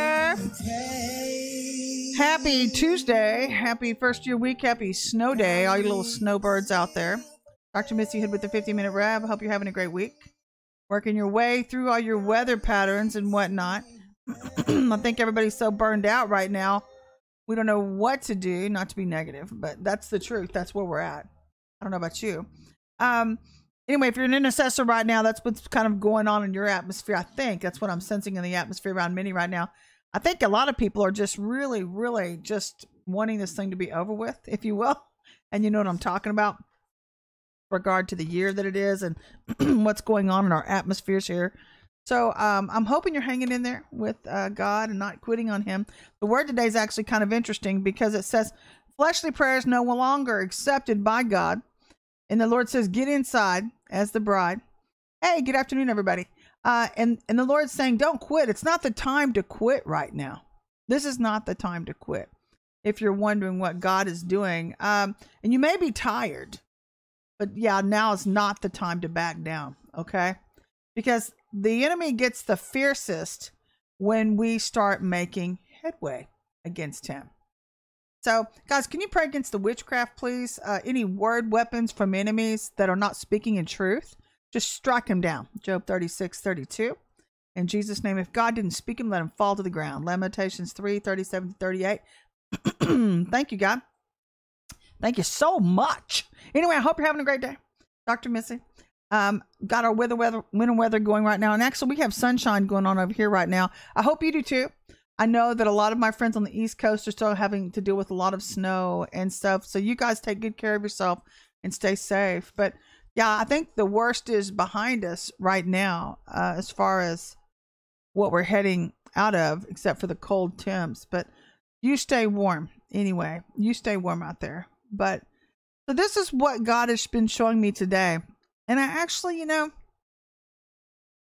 there. Happy Tuesday. Happy first year week. Happy snow day, all you little snowbirds out there. Dr. Missy Hood with the 50-minute REV. Hope you're having a great week. Working your way through all your weather patterns and whatnot. I think everybody's so burned out right now. We don't know what to do, not to be negative, but that's the truth. That's where we're at. I don't know about you. Anyway, if you're an intercessor right now, that's what's kind of going on in your atmosphere. I think that's what I'm sensing in the atmosphere around many right now. I think a lot of people are just really, really just wanting this thing to be over with, if you will. And you know what I'm talking about. Regard to the year that it is and what's going on in our atmospheres here. So I'm hoping you're hanging in there with God and not quitting on him. The word today is actually kind of interesting because it says fleshly prayer is no longer accepted by God. And the Lord says, get inside as the bride. Hey, good afternoon, everybody. And the Lord's saying, don't quit. It's not the time to quit right now. This is not the time to quit. If you're wondering what God is doing, and you may be tired. But yeah, now is not the time to back down, okay? Because the enemy gets the fiercest when we start making headway against him. So, guys, can you pray against the witchcraft, please? Any word weapons from enemies that are not speaking in truth, just strike him down. Job 36:32. In Jesus' name, if God didn't speak him, let him fall to the ground. Lamentations 3:37-38. Thank you, God. Thank you so much. Anyway, I hope you're having a great day. Dr. Missy. Got our winter weather going right now. And actually, we have sunshine going on over here right now. I hope you do too. I know that a lot of my friends on the East Coast are still having to deal with a lot of snow and stuff. So you guys take good care of yourself and stay safe. But yeah, I think the worst is behind us right now as far as what we're heading out of, except for the cold temps. But you stay warm anyway. You stay warm out there. But so this is what God has been showing me today. And I actually, you know,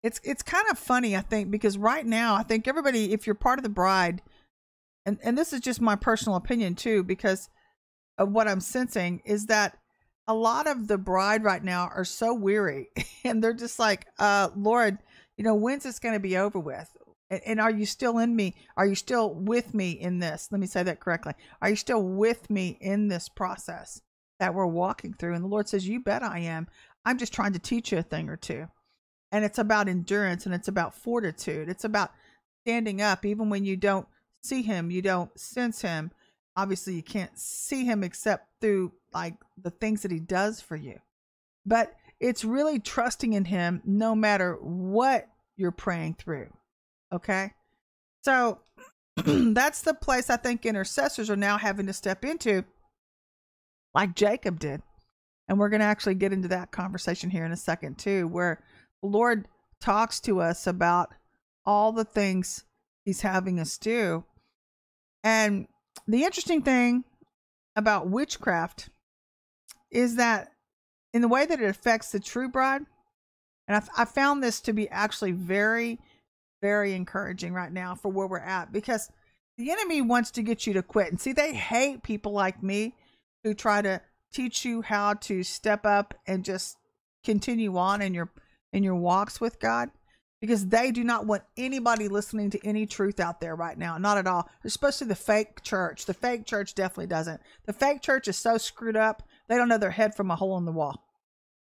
it's kind of funny, I think, because right now, I think everybody, if you're part of the bride, and this is just my personal opinion too, because of what I'm sensing is that a lot of the bride right now are so weary and they're just like, Lord, you know, when's this going to be over with? And are you still in me? Are you still with me in this? Let me say that correctly. Are you still with me in this process that we're walking through? And the Lord says, you bet I am. I'm just trying to teach you a thing or two. And it's about endurance and it's about fortitude. It's about standing up. Even when you don't see him, you don't sense him. Obviously, you can't see him except through like the things that he does for you. But it's really trusting in him no matter what you're praying through. Okay, so that's the place I think intercessors are now having to step into, like Jacob did. And we're going to actually get into that conversation here in a second too, where the Lord talks to us about all the things he's having us do. And the interesting thing about witchcraft is that in the way that it affects the true bride, and I found this to be actually very, very encouraging right now for where we're at, because the enemy wants to get you to quit. And see, they hate people like me who try to teach you how to step up and just continue on in your walks with God, because they do not want anybody listening to any truth out there right now. Not at all. Especially the fake church. The fake church definitely doesn't. The fake church is so screwed up. They don't know their head from a hole in the wall.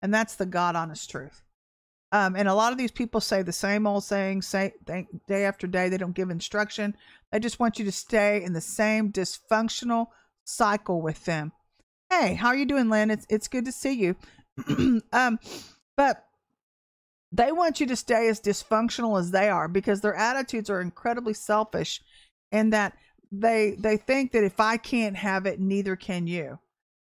And that's the God honest truth. And a lot of these people say the same old sayings, day after day. They don't give instruction. They just want you to stay in the same dysfunctional cycle with them. Hey, how are you doing, Lynn? It's good to see you. But they want you to stay as dysfunctional as they are, because their attitudes are incredibly selfish, and that they think that if I can't have it, neither can you.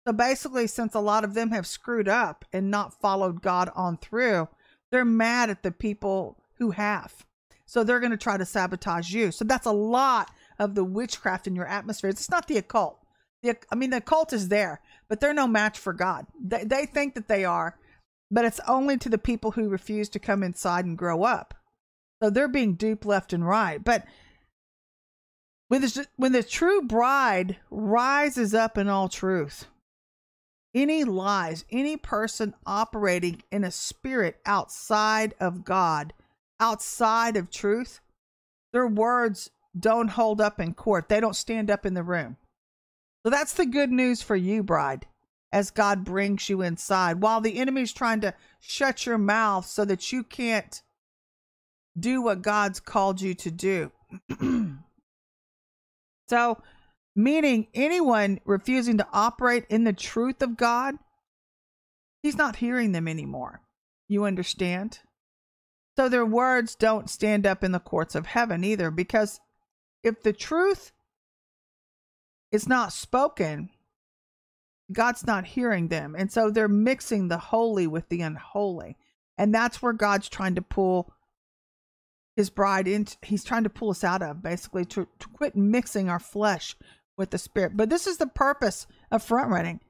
So basically, since a lot of them have screwed up and not followed God on through, they're mad at the people who have. So they're going to try to sabotage you. So that's a lot of the witchcraft in your atmosphere. It's not the occult. I mean, the occult is there, but they're no match for God. They think that they are, but it's only to the people who refuse to come inside and grow up. So they're being duped left and right. But when the true bride rises up in all truth, any lies, any person operating in a spirit outside of God, outside of truth, their words don't hold up in court. They don't stand up in the room. So that's the good news for you, bride, as God brings you inside. While the enemy is trying to shut your mouth so that you can't do what God's called you to do. So, meaning anyone refusing to operate in the truth of God, he's not hearing them anymore. You understand? So their words don't stand up in the courts of heaven either, because if the truth is not spoken, God's not hearing them. And so they're mixing the holy with the unholy. And that's where God's trying to pull his bride into. He's trying to pull us out of, basically, to quit mixing our flesh with the spirit. But this is the purpose of front running,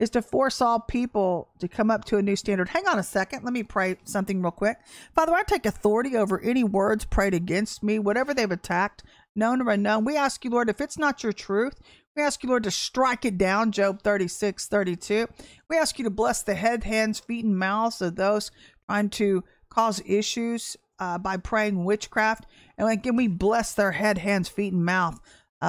is to force all people to come up to a new standard. Hang on a second. Let me pray something real quick. Father, I take authority over any words prayed against me, whatever they've attacked, known or unknown. We ask you, Lord, if it's not your truth, we ask you, Lord, to strike it down, Job 36:32. We ask you to bless the head, hands, feet, and mouths of those trying to cause issues by praying witchcraft. And again, we bless their head, hands, feet, and mouth.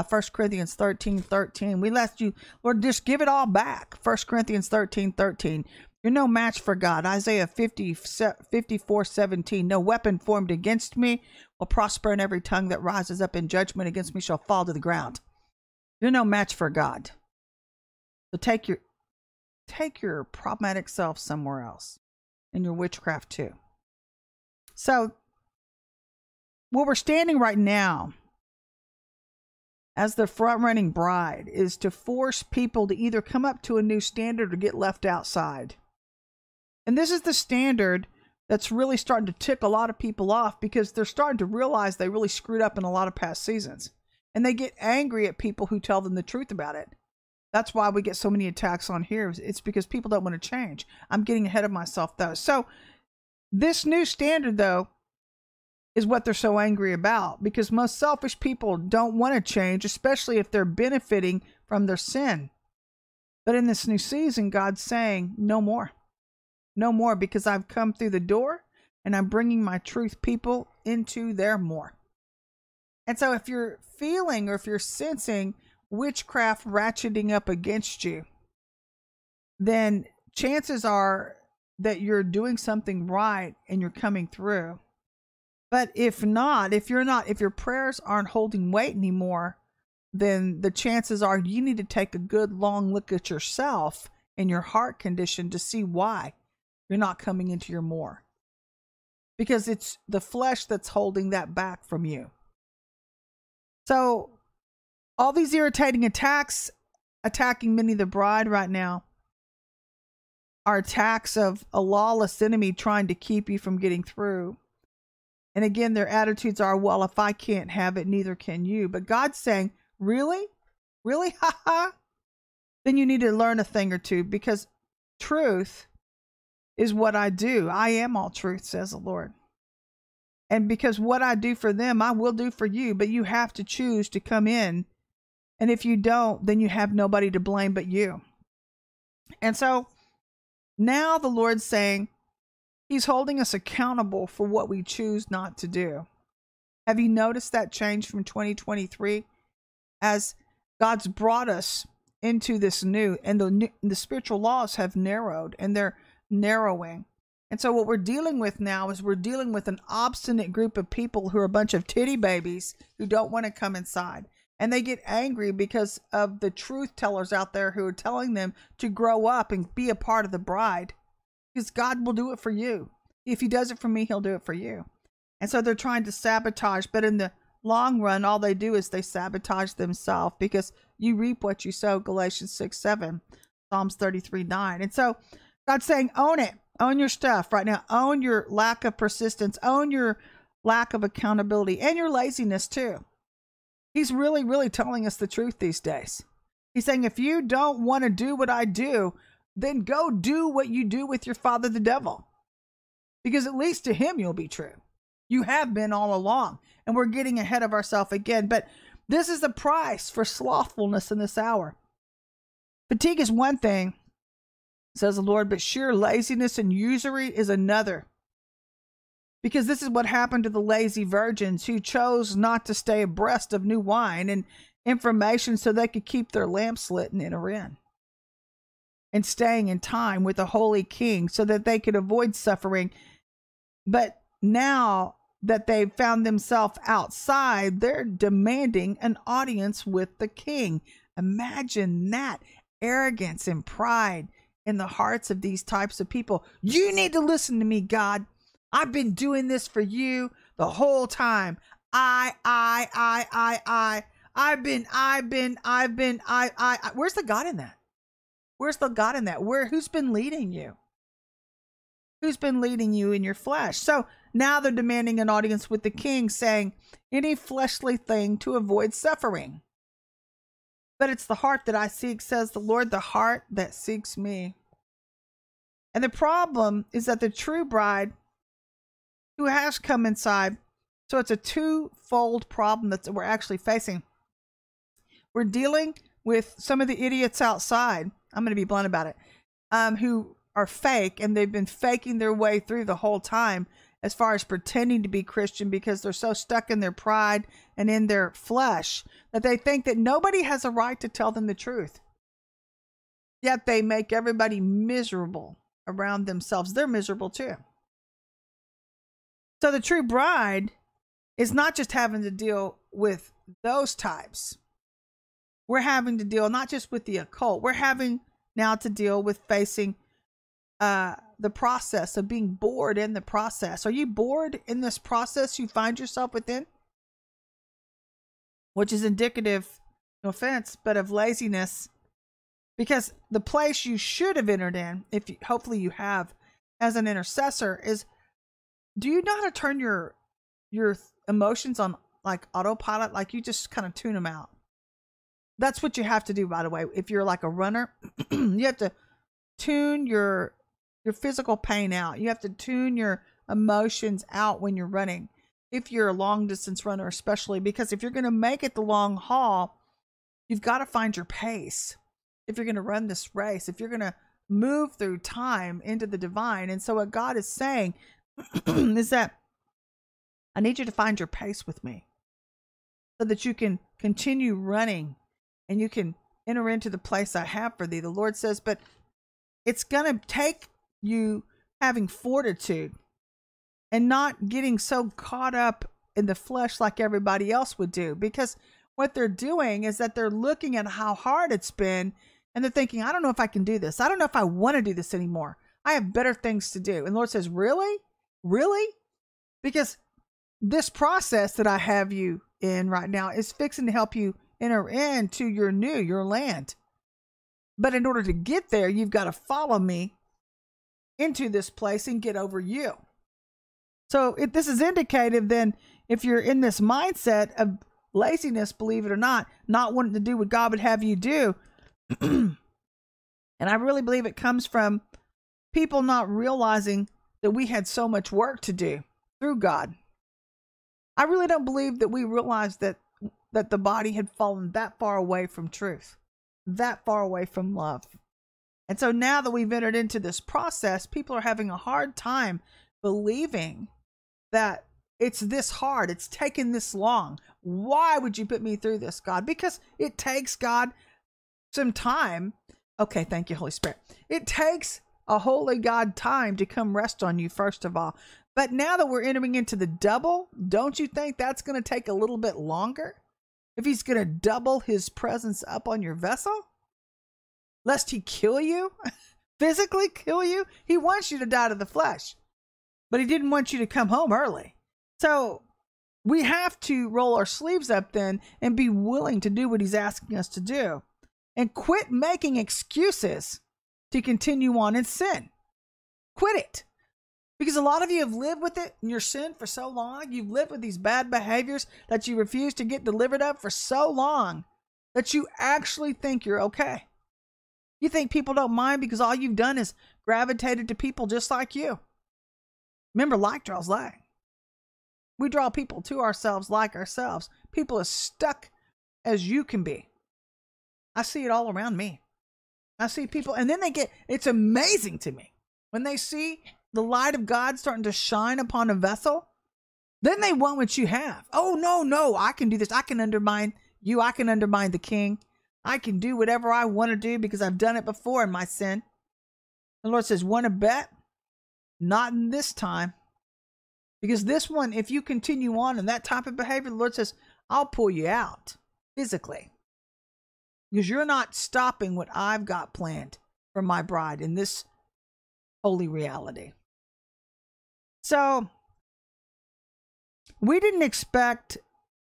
First Corinthians 13:13. We ask you, Lord, just give it all back. First Corinthians 13:13. You're no match for God. Isaiah 54:17. No weapon formed against me will prosper, and every tongue that rises up in judgment against me shall fall to the ground. You're no match for God. So take your problematic self somewhere else, and your witchcraft too. So where we're standing right now, as the front-running bride, is to force people to either come up to a new standard or get left outside. And this is the standard that's really starting to tick a lot of people off, because they're starting to realize they really screwed up in a lot of past seasons. And they get angry at people who tell them the truth about it. That's why we get so many attacks on here. It's because people don't want to change. I'm getting ahead of myself, though. So this new standard, though, is what they're so angry about, because most selfish people don't want to change, especially if they're benefiting from their sin. But in this new season, God's saying, no more. No more, because I've come through the door and I'm bringing my truth people into their more. And so if you're feeling or if you're sensing witchcraft ratcheting up against you, then chances are that you're doing something right and you're coming through. But if not, if your prayers aren't holding weight anymore, then the chances are you need to take a good long look at yourself and your heart condition to see why you're not coming into your more. Because it's the flesh that's holding that back from you. So all these irritating attacks attacking many of the bride right now are attacks of a lawless enemy trying to keep you from getting through. And again, their attitudes are, well, if I can't have it, neither can you. But God's saying, really? Really? Ha ha. Then you need to learn a thing or two, because truth is what I do. I am all truth, says the Lord. And because what I do for them, I will do for you. But you have to choose to come in. And if you don't, then you have nobody to blame but you. And so now the Lord's saying, he's holding us accountable for what we choose not to do. Have you noticed that change from 2023? As God's brought us into this new, and the spiritual laws have narrowed, and they're narrowing. And so what we're dealing with now is we're dealing with an obstinate group of people who are a bunch of titty babies who don't want to come inside. And they get angry because of the truth tellers out there who are telling them to grow up and be a part of the bride. Because God will do it for you. If he does it for me, he'll do it for you. And so they're trying to sabotage. But in the long run, all they do is they sabotage themselves, because you reap what you sow, Galatians 6:7, Psalms 33:9. And so God's saying, own it. Own your stuff right now. Own your lack of persistence. Own your lack of accountability, and your laziness too. He's really, really telling us the truth these days. He's saying, if you don't want to do what I do, then go do what you do with your father, the devil. Because at least to him, you'll be true. You have been all along. And we're getting ahead of ourselves again. But this is the price for slothfulness in this hour. Fatigue is one thing, says the Lord, but sheer laziness and usury is another. Because this is what happened to the lazy virgins who chose not to stay abreast of new wine and information so they could keep their lamps lit and enter in. And staying in time with the holy king so that they could avoid suffering. But now that they've found themselves outside, they're demanding an audience with the king. Imagine that arrogance and pride in the hearts of these types of people. You need to listen to me, God. I've been doing this for you the whole time. I've been. Where's the God in that? Where's the God in that? Who's been leading you? Who's been leading you in your flesh? So now they're demanding an audience with the king, saying any fleshly thing to avoid suffering. But it's the heart that I seek, says the Lord, the heart that seeks me. And the problem is that the true bride who has come inside. So it's a twofold problem that we're actually facing. We're dealing with some of the idiots outside. I'm going to be blunt about it. Who are fake, and they've been faking their way through the whole time as far as pretending to be Christian because they're so stuck in their pride and in their flesh that they think that nobody has a right to tell them the truth. Yet they make everybody miserable around themselves. They're miserable too. So the true bride is not just having to deal with those types. We're having to deal not just with the occult. We're having now to deal with facing the process of being bored in the process. Are you bored in this process you find yourself within? Which is indicative, no offense, but of laziness. Because the place you should have entered in, if you, hopefully you have, as an intercessor is, do you know how to turn your emotions on like autopilot? Like you just kind of tune them out. That's what you have to do, by the way. If you're like a runner, you have to tune your physical pain out. You have to tune your emotions out when you're running. If you're a long distance runner, especially, because if you're going to make it the long haul, you've got to find your pace. If you're going to run this race, if you're going to move through time into the divine. And so what God is saying is that I need you to find your pace with me so that you can continue running and you can enter into the place I have for thee. The Lord says, but it's going to take you having fortitude and not getting so caught up in the flesh like everybody else would do, because what they're doing is that they're looking at how hard it's been and they're thinking, I don't know if I can do this. I don't know if I want to do this anymore. I have better things to do. And the Lord says, really? Really? Because this process that I have you in right now is fixing to help you enter into your land. But in order to get there, you've got to follow me into this place and get over you. So if this is indicative, then if you're in this mindset of laziness, believe it or not, not wanting to do what God would have you do. And I really believe it comes from people not realizing that we had so much work to do through God. I really don't believe that we realized that the body had fallen that far away from truth, that far away from love. And so now that we've entered into this process, people are having a hard time believing that it's this hard. It's taken this long. Why would you put me through this, God? Because it takes God some time. Okay, thank you, Holy Spirit. It takes a holy God time to come rest on you, first of all. But now that we're entering into the double, don't you think that's going to take a little bit longer? If he's going to double his presence up on your vessel, lest he kill you, physically kill you. He wants you to die to the flesh, but he didn't want you to come home early. So we have to roll our sleeves up then and be willing to do what he's asking us to do and quit making excuses to continue on in sin. Quit it. Because a lot of you have lived with it in your sin for so long. You've lived with these bad behaviors that you refuse to get delivered of for so long that you actually think you're okay. You think people don't mind because all you've done is gravitated to people just like you. Remember, like draws like. We draw people to ourselves like ourselves. People as stuck as you can be. I see it all around me. I see people, and then they get, it's amazing to me when they see the light of God starting to shine upon a vessel, then they want what you have. Oh, no, I can do this. I can undermine you. I can undermine the king. I can do whatever I want to do because I've done it before in my sin. The Lord says, want to bet? Not in this time. Because this one, if you continue on in that type of behavior, the Lord says, I'll pull you out physically. Because you're not stopping what I've got planned for my bride in this holy reality. So we didn't expect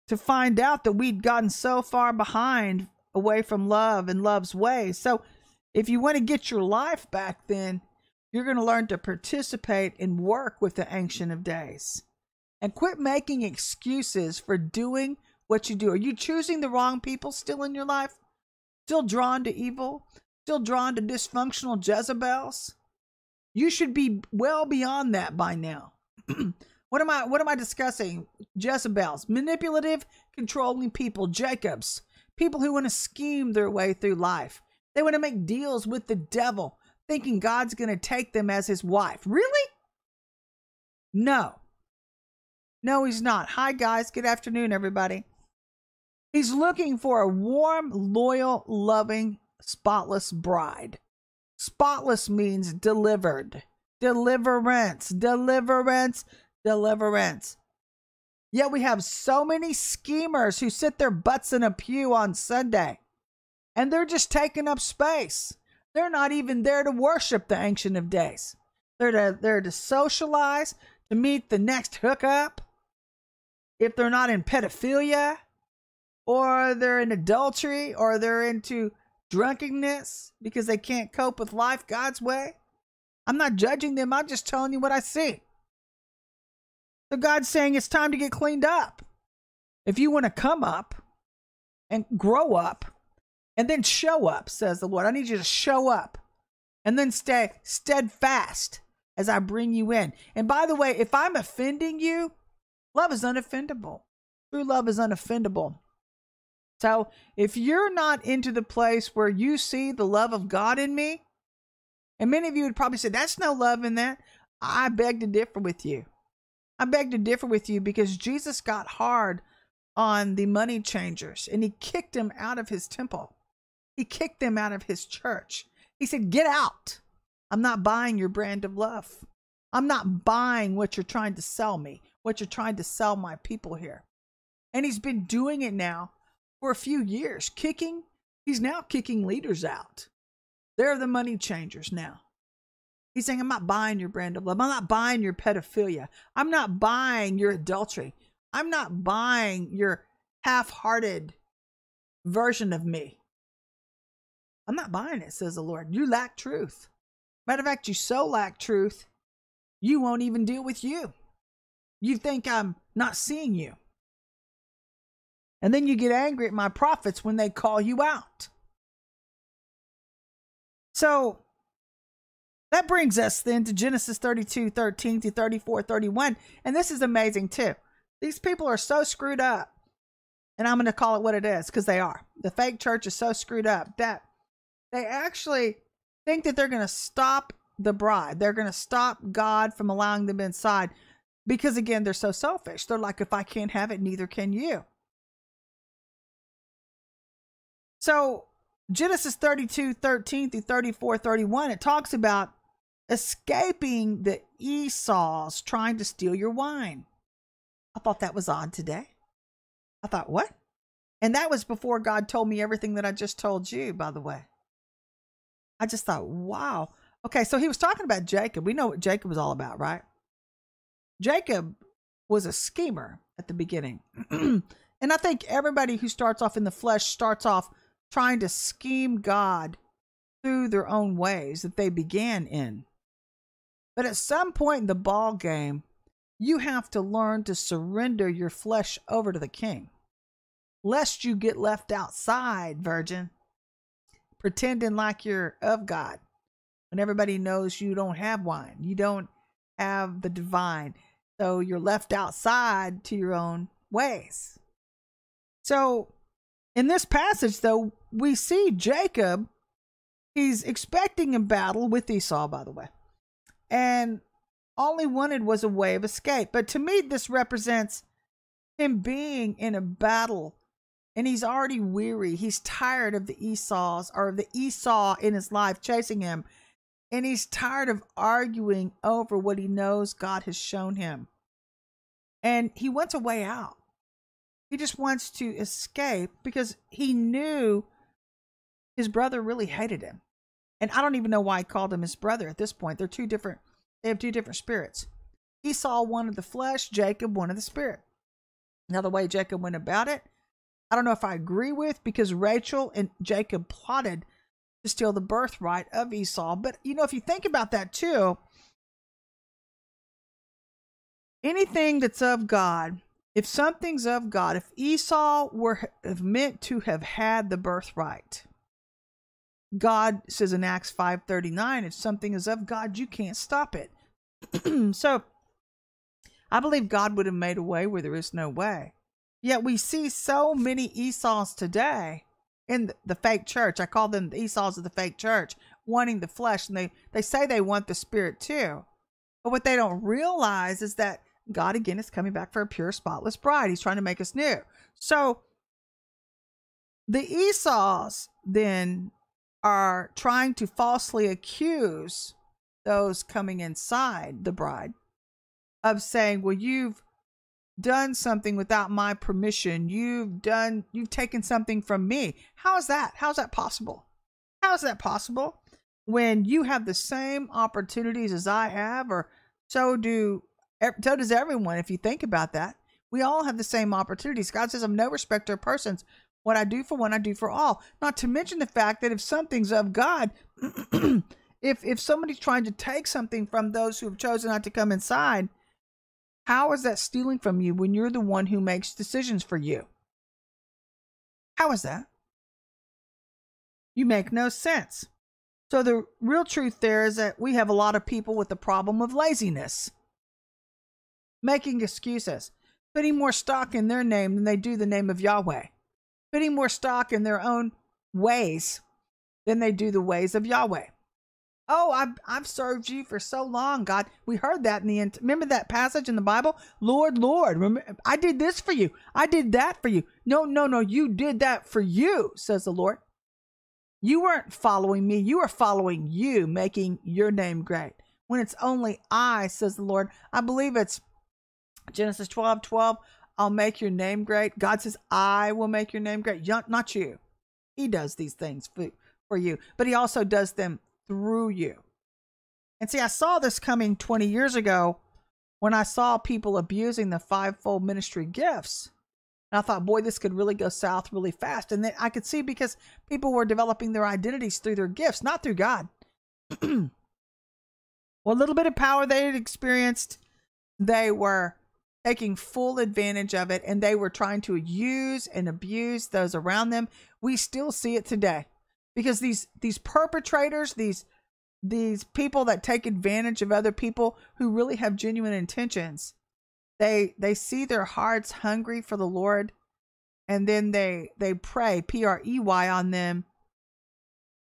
to find out that we'd gotten so far behind away from love and love's ways. So if you want to get your life back, then you're going to learn to participate and work with the Ancient of Days. And quit making excuses for doing what you do. Are you choosing the wrong people still in your life? Still drawn to evil? Still drawn to dysfunctional Jezebels? You should be well beyond that by now. What am I discussing? Jezebels, manipulative, controlling people, Jacobs, people who want to scheme their way through life. They want to make deals with the devil, thinking God's going to take them as his wife. Really? No, he's not. Hi, guys. Good afternoon, everybody. He's looking for a warm, loyal, loving, spotless bride. Spotless means delivered. Deliverance, deliverance, deliverance. Yet we have so many schemers who sit their butts in a pew on Sunday, and they're just taking up space. They're not even there to worship the Ancient of Days. They're to socialize, to meet the next hookup. If they're not in pedophilia, or they're in adultery, or they're into drunkenness because they can't cope with life God's way. I'm not judging them. I'm just telling you what I see. So God's saying it's time to get cleaned up. If you want to come up and grow up and then show up, says the Lord, I need you to show up and then stay steadfast as I bring you in. And by the way, if I'm offending you, love is unoffendable. True love is unoffendable. So if you're not into the place where you see the love of God in me, and many of you would probably say, that's no love in that. I beg to differ with you. I beg to differ with you because Jesus got hard on the money changers and he kicked them out of his temple. He kicked them out of his church. He said, get out. I'm not buying your brand of love. I'm not buying what you're trying to sell me, what you're trying to sell my people here. And he's been doing it now for a few years, he's now kicking leaders out. They're the money changers now. He's saying, I'm not buying your brand of love. I'm not buying your pedophilia. I'm not buying your adultery. I'm not buying your half-hearted version of me. I'm not buying it, says the Lord. You lack truth. Matter of fact, you so lack truth, you won't even deal with you. You think I'm not seeing you. And then you get angry at my prophets when they call you out. So that brings us then to Genesis 32:13 to 34:31. And this is amazing too. These people are so screwed up. And I'm going to call it what it is because they are. The fake church is so screwed up that they actually think that they're going to stop the bride. They're going to stop God from allowing them inside because, again, they're so selfish. They're like, if I can't have it, neither can you. So Genesis 32:13 through 34:31, it talks about escaping the Esau's trying to steal your wine. I thought that was odd today. I thought, what? And that was before God told me everything that I just told you, by the way. I just thought, wow. Okay, so he was talking about Jacob. We know what Jacob was all about, right? Jacob was a schemer at the beginning. And I think everybody who starts off in the flesh starts off trying to scheme God through their own ways that they began in. But at some point in the ball game, you have to learn to surrender your flesh over to the king, lest you get left outside, virgin, pretending like you're of God, when everybody knows you don't have wine, you don't have the divine, so you're left outside to your own ways. So in this passage, though, we see Jacob, he's expecting a battle with Esau, by the way. And all he wanted was a way of escape. But to me, this represents him being in a battle, and he's already weary. He's tired of the Esau's, or the Esau in his life chasing him, and he's tired of arguing over what he knows God has shown him. And he wants a way out. He just wants to escape because he knew his brother really hated him. And I don't even know why he called him his brother at this point. They have two different spirits. Esau, one of the flesh, Jacob, one of the spirit. Now, the way Jacob went about it, I don't know if I agree with, because Rachel and Jacob plotted to steal the birthright of Esau. But, you know, if you think about that too, anything that's of God, if something's of God, if Esau were meant to have had the birthright, God says in Acts 5:39, if something is of God, you can't stop it. So I believe God would have made a way where there is no way. Yet we see so many Esau's today in the fake church. I call them the Esau's of the fake church, wanting the flesh. And they say they want the spirit too. But what they don't realize is that God, again, is coming back for a pure, spotless bride. He's trying to make us new. So the Esau's then are trying to falsely accuse those coming inside the bride of saying, well, you've done something without my permission. You've taken something from me. How is that? How is that possible? How is that possible when you have the same opportunities as I have, or so does everyone? If you think about that, we all have the same opportunities. God says, I'm no respecter of persons. What I do for one, I do for all. Not to mention the fact that if something's of God, if somebody's trying to take something from those who have chosen not to come inside, how is that stealing from you when you're the one who makes decisions for you? How is that? You make no sense. So the real truth there is that we have a lot of people with the problem of laziness, making excuses, putting more stock in their name than they do the name of Yahweh, putting more stock in their own ways than they do the ways of Yahweh. Oh, I've served you for so long, God. We heard that in the end. Remember that passage in the Bible? Lord, Lord, remember, I did this for you. I did that for you. No, no, no, you did that for you, says the Lord. You weren't following me. You were following you, making your name great. When it's only I, says the Lord. I believe it's Genesis 12:12. I'll make your name great. God says, I will make your name great. Not you. He does these things for you, but he also does them through you. And see, I saw this coming 20 years ago when I saw people abusing the fivefold ministry gifts. And I thought, boy, this could really go south really fast. And then I could see, because people were developing their identities through their gifts, not through God. Well, a little bit of power they had experienced, they were taking full advantage of it, and they were trying to use and abuse those around them. We still see it today, because these perpetrators, these people that take advantage of other people who really have genuine intentions, they see their hearts hungry for the Lord, and then they prey, P-R-E-Y, on them.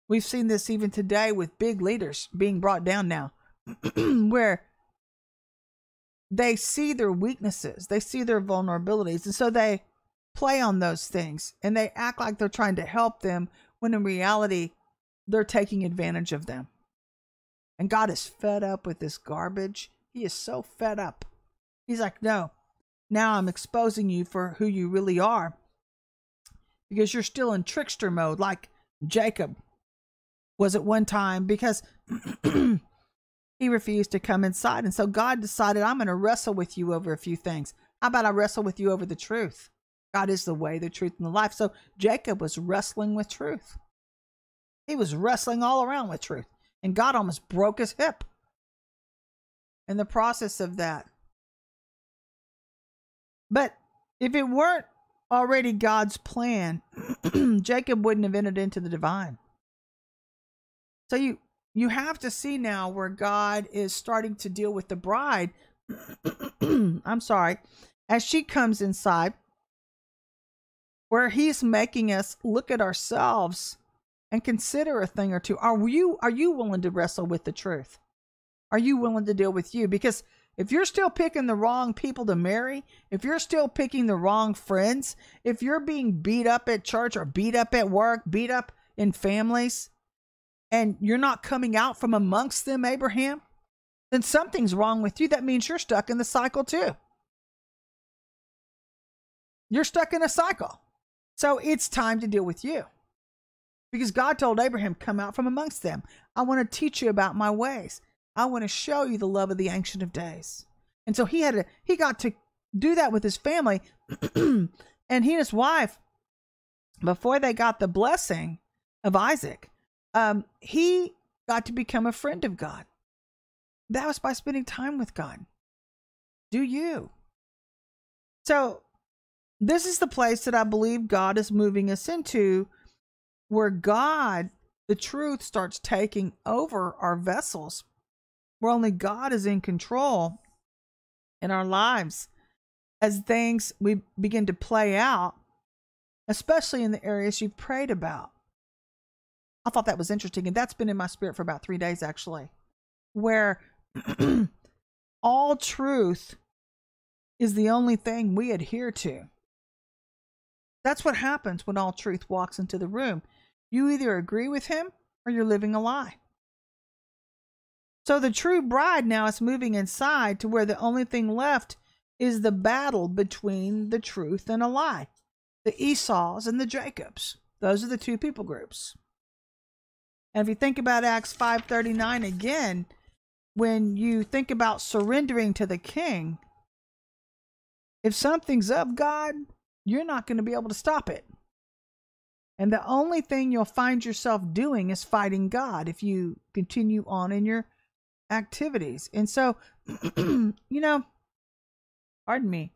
We've seen this even today with big leaders being brought down now, where they see their weaknesses, they see their vulnerabilities, and so they play on those things, and they act like they're trying to help them, when in reality, they're taking advantage of them. And God is fed up with this garbage. He is so fed up. He's like, no, now I'm exposing you for who you really are, because you're still in trickster mode, like Jacob was at one time, because he refused to come inside. And so God decided, I'm going to wrestle with you over a few things. How about I wrestle with you over the truth? God is the way, the truth, and the life. So Jacob was wrestling with truth. He was wrestling all around with truth. And God almost broke his hip in the process of that. But if it weren't already God's plan, Jacob wouldn't have entered into the divine. So you have to see now where God is starting to deal with the bride. I'm sorry. As she comes inside, where he's making us look at ourselves and consider a thing or two. Are you willing to wrestle with the truth? are you willing to deal with you? Because if you're still picking the wrong people to marry, if you're still picking the wrong friends, if you're being beat up at church or beat up at work, beat up in families, and you're not coming out from amongst them, Abraham, then something's wrong with you. That means you're stuck in the cycle too. You're stuck in a cycle. So it's time to deal with you. Because God told Abraham, come out from amongst them. I want to teach you about my ways. I want to show you the love of the Ancient of Days. And so he got to do that with his family. And he and his wife, before they got the blessing of Isaac, he got to become a friend of God. That was by spending time with God. Do you? So this is the place that I believe God is moving us into, where God, the truth, starts taking over our vessels, where only God is in control in our lives as things we begin to play out, especially in the areas you've prayed about. I thought that was interesting, and that's been in my spirit for about 3 days, actually, where all truth is the only thing we adhere to. That's what happens when all truth walks into the room. You either agree with him or you're living a lie. So the true bride now is moving inside to where the only thing left is the battle between the truth and a lie. The Esau's and the Jacob's. Those are the two people groups. And if you think about Acts 5:39 again, when you think about surrendering to the King, if something's of God, you're not going to be able to stop it. And the only thing you'll find yourself doing is fighting God if you continue on in your activities. And so, you know, pardon me,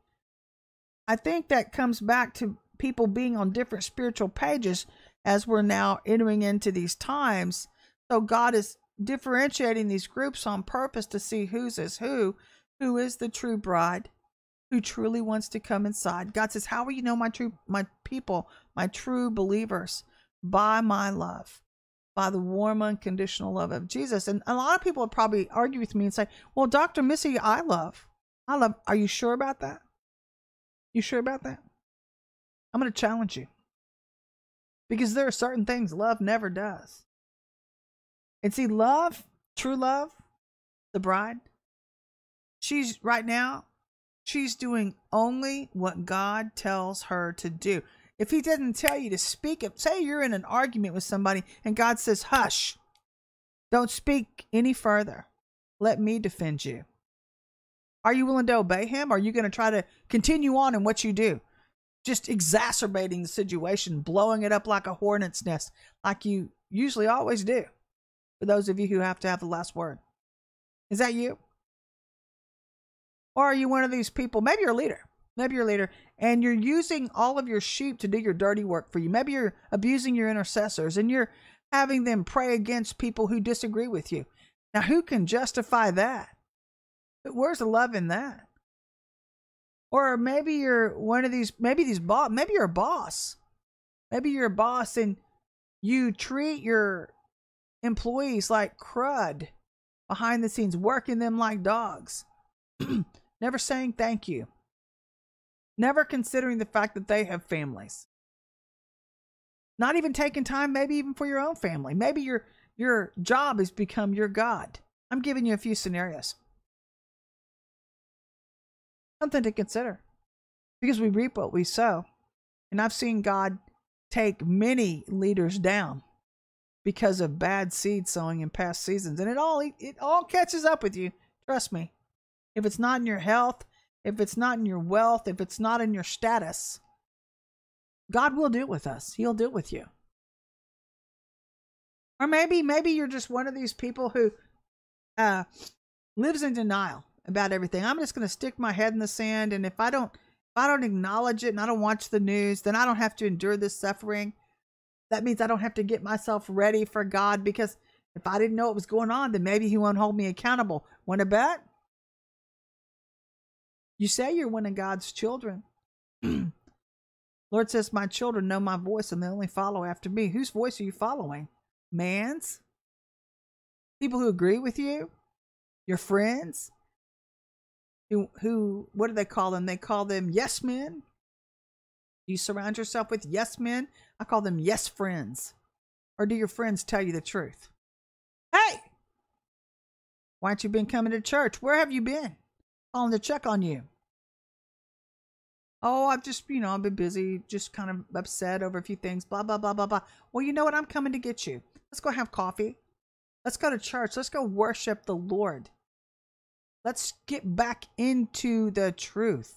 I think that comes back to people being on different spiritual pages as we're now entering into these times. So God is differentiating these groups on purpose to see who's is who is the true bride, who truly wants to come inside. God says, how will you know my people, my true believers? By my love, by the warm, unconditional love of Jesus. And a lot of people would probably argue with me and say, well, Dr. Missy, I love. Are you sure about that? You sure about that? I'm going to challenge you, because there are certain things love never does. And see, love, true love, the bride, she's right now, she's doing only what God tells her to do. If he didn't tell you to speak up, say you're in an argument with somebody and God says, hush, don't speak any further. Let me defend you. Are you willing to obey him? Or are you going to try to continue on in what you do? Just exacerbating the situation, blowing it up like a hornet's nest, like you usually always do. For those of you who have to have the last word. Is that you? Or are you one of these people? Maybe you're a leader. Maybe you're a leader and you're using all of your sheep to do your dirty work for you. Maybe you're abusing your intercessors and you're having them pray against people who disagree with you. Now, who can justify that? But where's the love in that? Or maybe you're one of these, maybe you're a boss. Maybe you're a boss and you treat your employees like crud behind the scenes, working them like dogs. Never saying thank you. Never considering the fact that they have families. Not even taking time, maybe even for your own family. Maybe your job has become your God. I'm giving you a few scenarios. Something to consider. Because we reap what we sow. And I've seen God take many leaders down because of bad seed sowing in past seasons. And it all catches up with you. Trust me. If it's not in your health, if it's not in your wealth, if it's not in your status, God will deal with us. He'll deal with you. Or maybe you're just one of these people who lives in denial about everything. I'm just going to stick my head in the sand, and if I don't acknowledge it and I don't watch the news, then I don't have to endure this suffering. That means I don't have to get myself ready for God, because if I didn't know what was going on, then maybe he won't hold me accountable. Want to bet? You say you're one of God's children. Lord says, my children know my voice and they only follow after me. Whose voice are you following? Man's? People who agree with you? your friends who what do they call them? They call them yes men. You surround yourself with yes men. I call them yes friends. Or do your friends tell you the truth? Hey, why aren't you been coming to church? Where have you been? Calling to check on you. Oh, I've just, you know, I've been busy, just kind of upset over a few things, blah, blah, blah, blah, blah. Well, you know what? I'm coming to get you. Let's go have coffee. Let's go to church. Let's go worship the Lord. Let's get back into the truth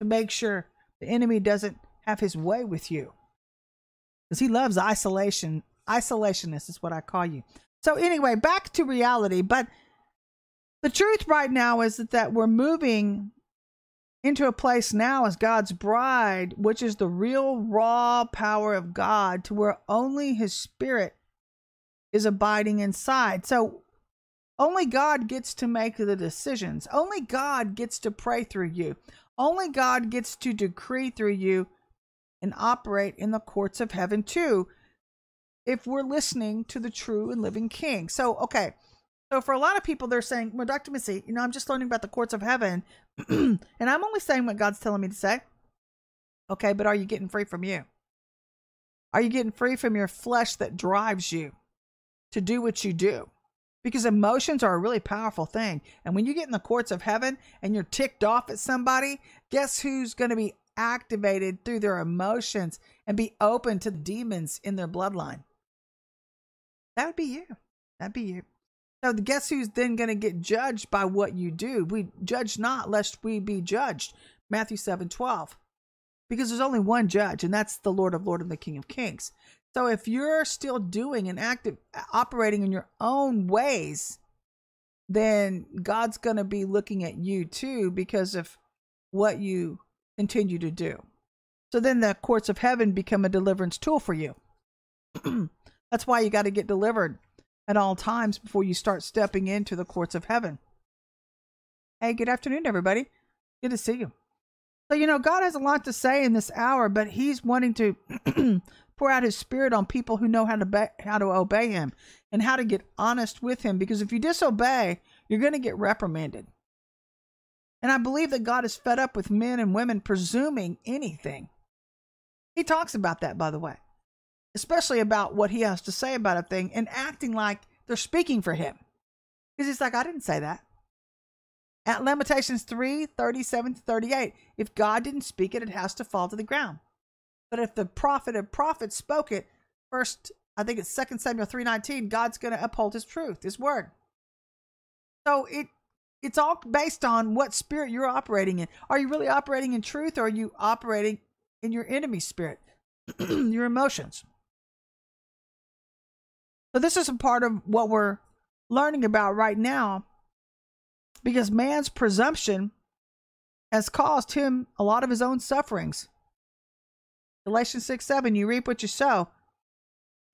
to make sure the enemy doesn't have his way with you. Because he loves isolation. Isolationists is what I call you. So anyway, back to reality. But the truth right now is that we're moving into a place now as God's bride, which is the real raw power of God, to where only his spirit is abiding inside. So only God gets to make the decisions. Only God gets to pray through you. Only God gets to decree through you and operate in the courts of heaven too, if we're listening to the true and living King. So, okay. So for a lot of people, they're saying, well, Dr. Missy, you know, I'm just learning about the courts of heaven and I'm only saying what God's telling me to say. Okay, but are you getting free from you? Are you getting free from your flesh that drives you to do what you do? Because emotions are a really powerful thing. And when you get in the courts of heaven and you're ticked off at somebody, guess who's going to be activated through their emotions and be open to demons in their bloodline? That would be you. That'd be you. So guess who's then going to get judged by what you do? We judge not lest we be judged. Matthew 7:12. Because there's only one judge, and that's the Lord of Lords and the King of Kings. So if you're still doing and active, operating in your own ways, then God's going to be looking at you too because of what you continue to do. So then the courts of heaven become a deliverance tool for you. That's why you got to get delivered at all times before you start stepping into the courts of heaven. Hey, good afternoon, everybody. Good to see you. So, you know, God has a lot to say in this hour, but he's wanting to pour out his spirit on people who know how to obey him and how to get honest with him. Because if you disobey, you're going to get reprimanded. And I believe that God is fed up with men and women presuming anything. He talks about that, by the way. Especially about what he has to say about a thing and acting like they're speaking for him. Because he's like, I didn't say that. At Lamentations 3:37-38, if God didn't speak it, it has to fall to the ground. But if the prophet of prophets spoke it, first, I think it's 2 Samuel 3:19, God's going to uphold his truth, his word. So it's all based on what spirit you're operating in. Are you really operating in truth, or are you operating in your enemy spirit, your emotions? So this is a part of what we're learning about right now, because man's presumption has caused him a lot of his own sufferings. Galatians 6:7, you reap what you sow.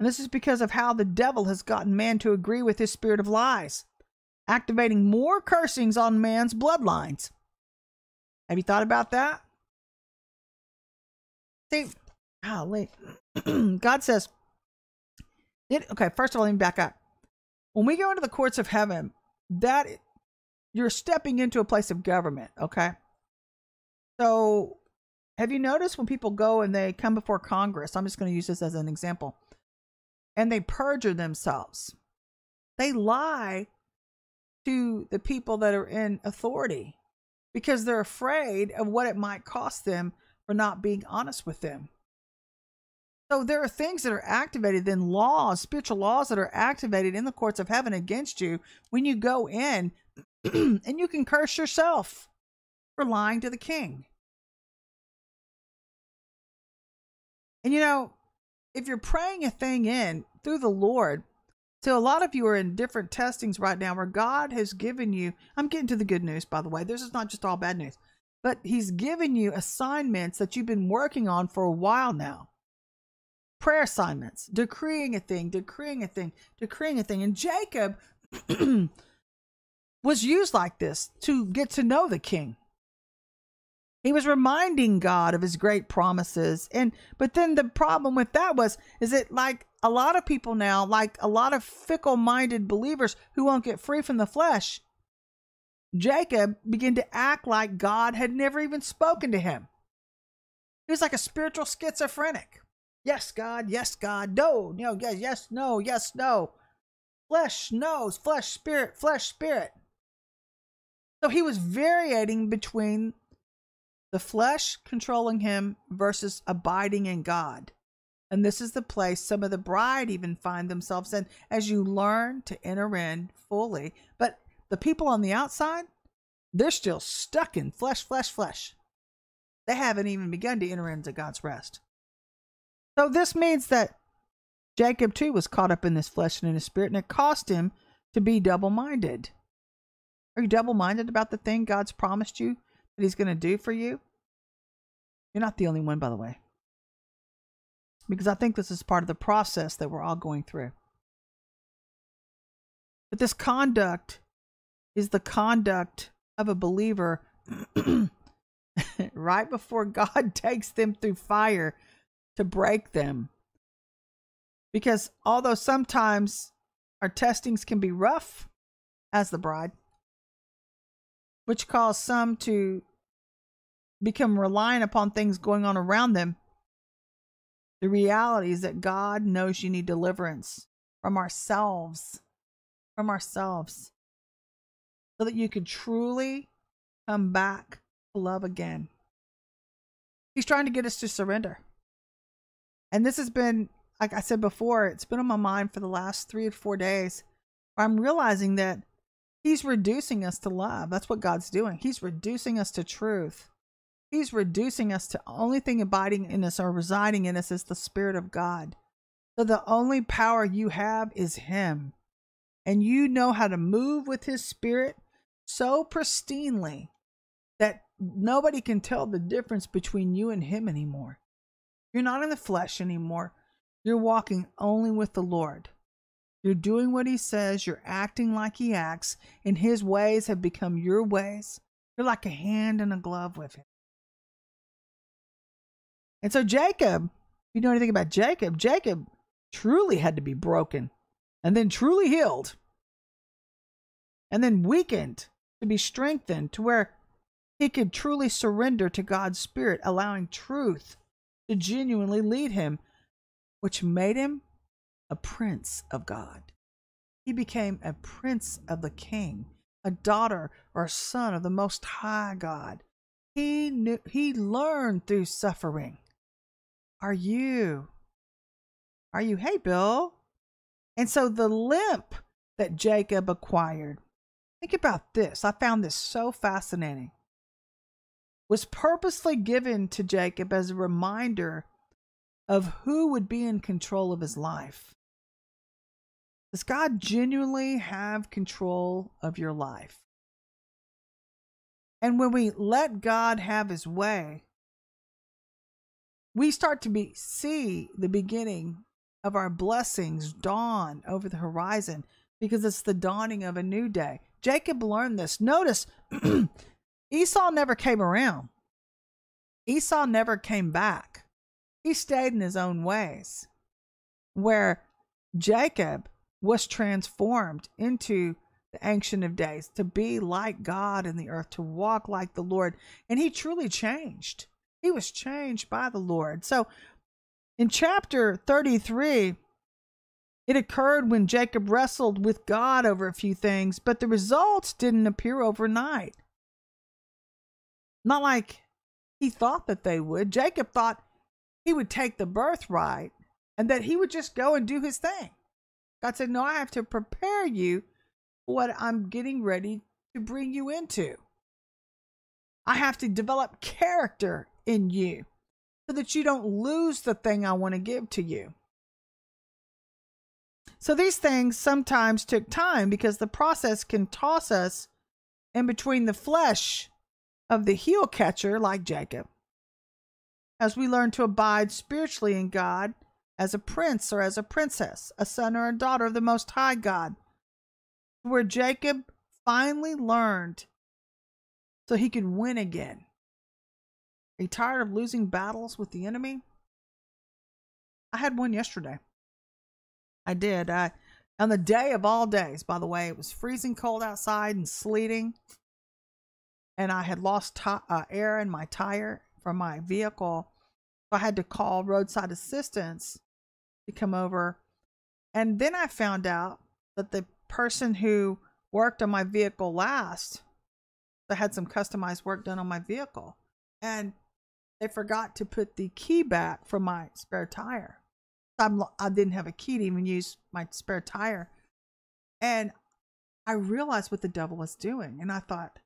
And this is because of how the devil has gotten man to agree with his spirit of lies, activating more cursings on man's bloodlines. Have you thought about that? See, golly. God says, okay, first of all, let me back up. When we go into the courts of heaven, that you're stepping into a place of government, okay? So have you noticed when people go and they come before Congress, I'm just going to use this as an example, and they perjure themselves. They lie to the people that are in authority because they're afraid of what it might cost them for not being honest with them. So there are things that are activated, then laws, spiritual laws that are activated in the courts of heaven against you when you go in, and you can curse yourself for lying to the king. And you know, if you're praying a thing in through the Lord, so a lot of you are in different testings right now where God has given you, I'm getting to the good news, by the way, this is not just all bad news, but he's given you assignments that you've been working on for a while now. Prayer assignments, decreeing a thing, decreeing a thing, decreeing a thing. And Jacob was used like this to get to know the king. He was reminding God of his great promises. But then the problem with that is it like a lot of people now, like a lot of fickle-minded believers who won't get free from the flesh, Jacob began to act like God had never even spoken to him. He was like a spiritual schizophrenic. Yes, God, no, no, yes, yes, no, yes, no. Flesh, no, flesh, spirit, flesh, spirit. So he was variating between the flesh controlling him versus abiding in God. And this is the place some of the bride even find themselves in as you learn to enter in fully. But the people on the outside, they're still stuck in flesh, flesh, flesh. They haven't even begun to enter into God's rest. So this means that Jacob too was caught up in his flesh and in his spirit, and it cost him to be double-minded. Are you double-minded about the thing God's promised you that he's going to do for you? You're not the only one, by the way. Because I think this is part of the process that we're all going through. But this conduct is the conduct of a believer right before God takes them through fire to break them. Because although sometimes our testings can be rough as the bride, which cause some to become reliant upon things going on around them, the reality is that God knows you need deliverance from ourselves, so that you can truly come back to love again. He's trying to get us to surrender. And this has been, like I said before, it's been on my mind for the last 3 or 4 days. I'm realizing that he's reducing us to love. That's what God's doing. He's reducing us to truth. He's reducing us to the only thing abiding in us or residing in us is the Spirit of God. So the only power you have is him. And you know how to move with his Spirit so pristinely that nobody can tell the difference between you and him anymore. You're not in the flesh anymore. You're walking only with the Lord. You're doing what he says. You're acting like he acts. And his ways have become your ways. You're like a hand and a glove with him. And so Jacob, if you know anything about Jacob, Jacob truly had to be broken and then truly healed and then weakened to be strengthened to where he could truly surrender to God's Spirit, allowing truth to genuinely lead him, which made him a prince of God. He became a prince of the King, a daughter or son of the Most High God. He learned through suffering. Are you, hey, Bill? And so the limp that Jacob acquired, think about this. I found this so fascinating. Was purposely given to Jacob as a reminder of who would be in control of his life. Does God genuinely have control of your life? And when we let God have his way, we start to see the beginning of our blessings dawn over the horizon, because it's the dawning of a new day. Jacob learned this. Notice Esau never came around. Esau never came back. He stayed in his own ways, where Jacob was transformed into the Ancient of Days, to be like God in the earth, to walk like the Lord. And he truly changed. He was changed by the Lord. So in chapter 33, it occurred when Jacob wrestled with God over a few things, but the results didn't appear overnight. Not like he thought that they would. Jacob thought he would take the birthright and that he would just go and do his thing. God said, no, I have to prepare you what I'm getting ready to bring you into. I have to develop character in you so that you don't lose the thing I want to give to you. So these things sometimes took time, because the process can toss us in between the flesh of the heel catcher like Jacob, as we learn to abide spiritually in God as a prince or as a princess, a son or a daughter of the Most High God, where Jacob finally learned so he could win again. Are you tired of losing battles with the enemy? I had one yesterday. I did. On the day of all days, by the way, it was freezing cold outside and sleeting. and I had lost air in my tire from my vehicle. So I had to call roadside assistance to come over. And then I found out that the person who worked on my vehicle last, I had some customized work done on my vehicle, and they forgot to put the key back for my spare tire. I didn't have a key to even use my spare tire. And I realized what the devil was doing. And I thought,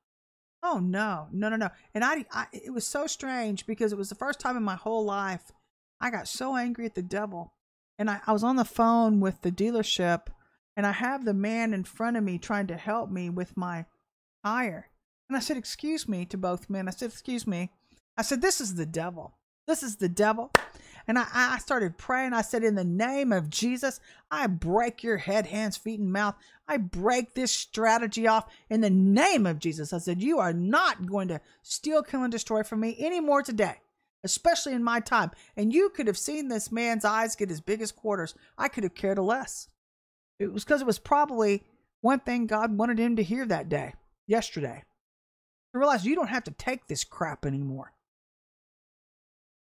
oh no, no, no, no. And it was so strange because it was the first time in my whole life I got so angry at the devil. And I was on the phone with the dealership, and I have the man in front of me trying to help me with my tire. And I said, excuse me, to both men. I said, excuse me. I said, this is the devil. This is the devil. And I started praying. I said, in the name of Jesus, I break your head, hands, feet, and mouth. I break this strategy off in the name of Jesus. I said, you are not going to steal, kill, and destroy from me anymore today, especially in my time. And you could have seen this man's eyes get as big as quarters. I could have cared less. It was because it was probably one thing God wanted him to hear that day, yesterday. To realize you don't have to take this crap anymore.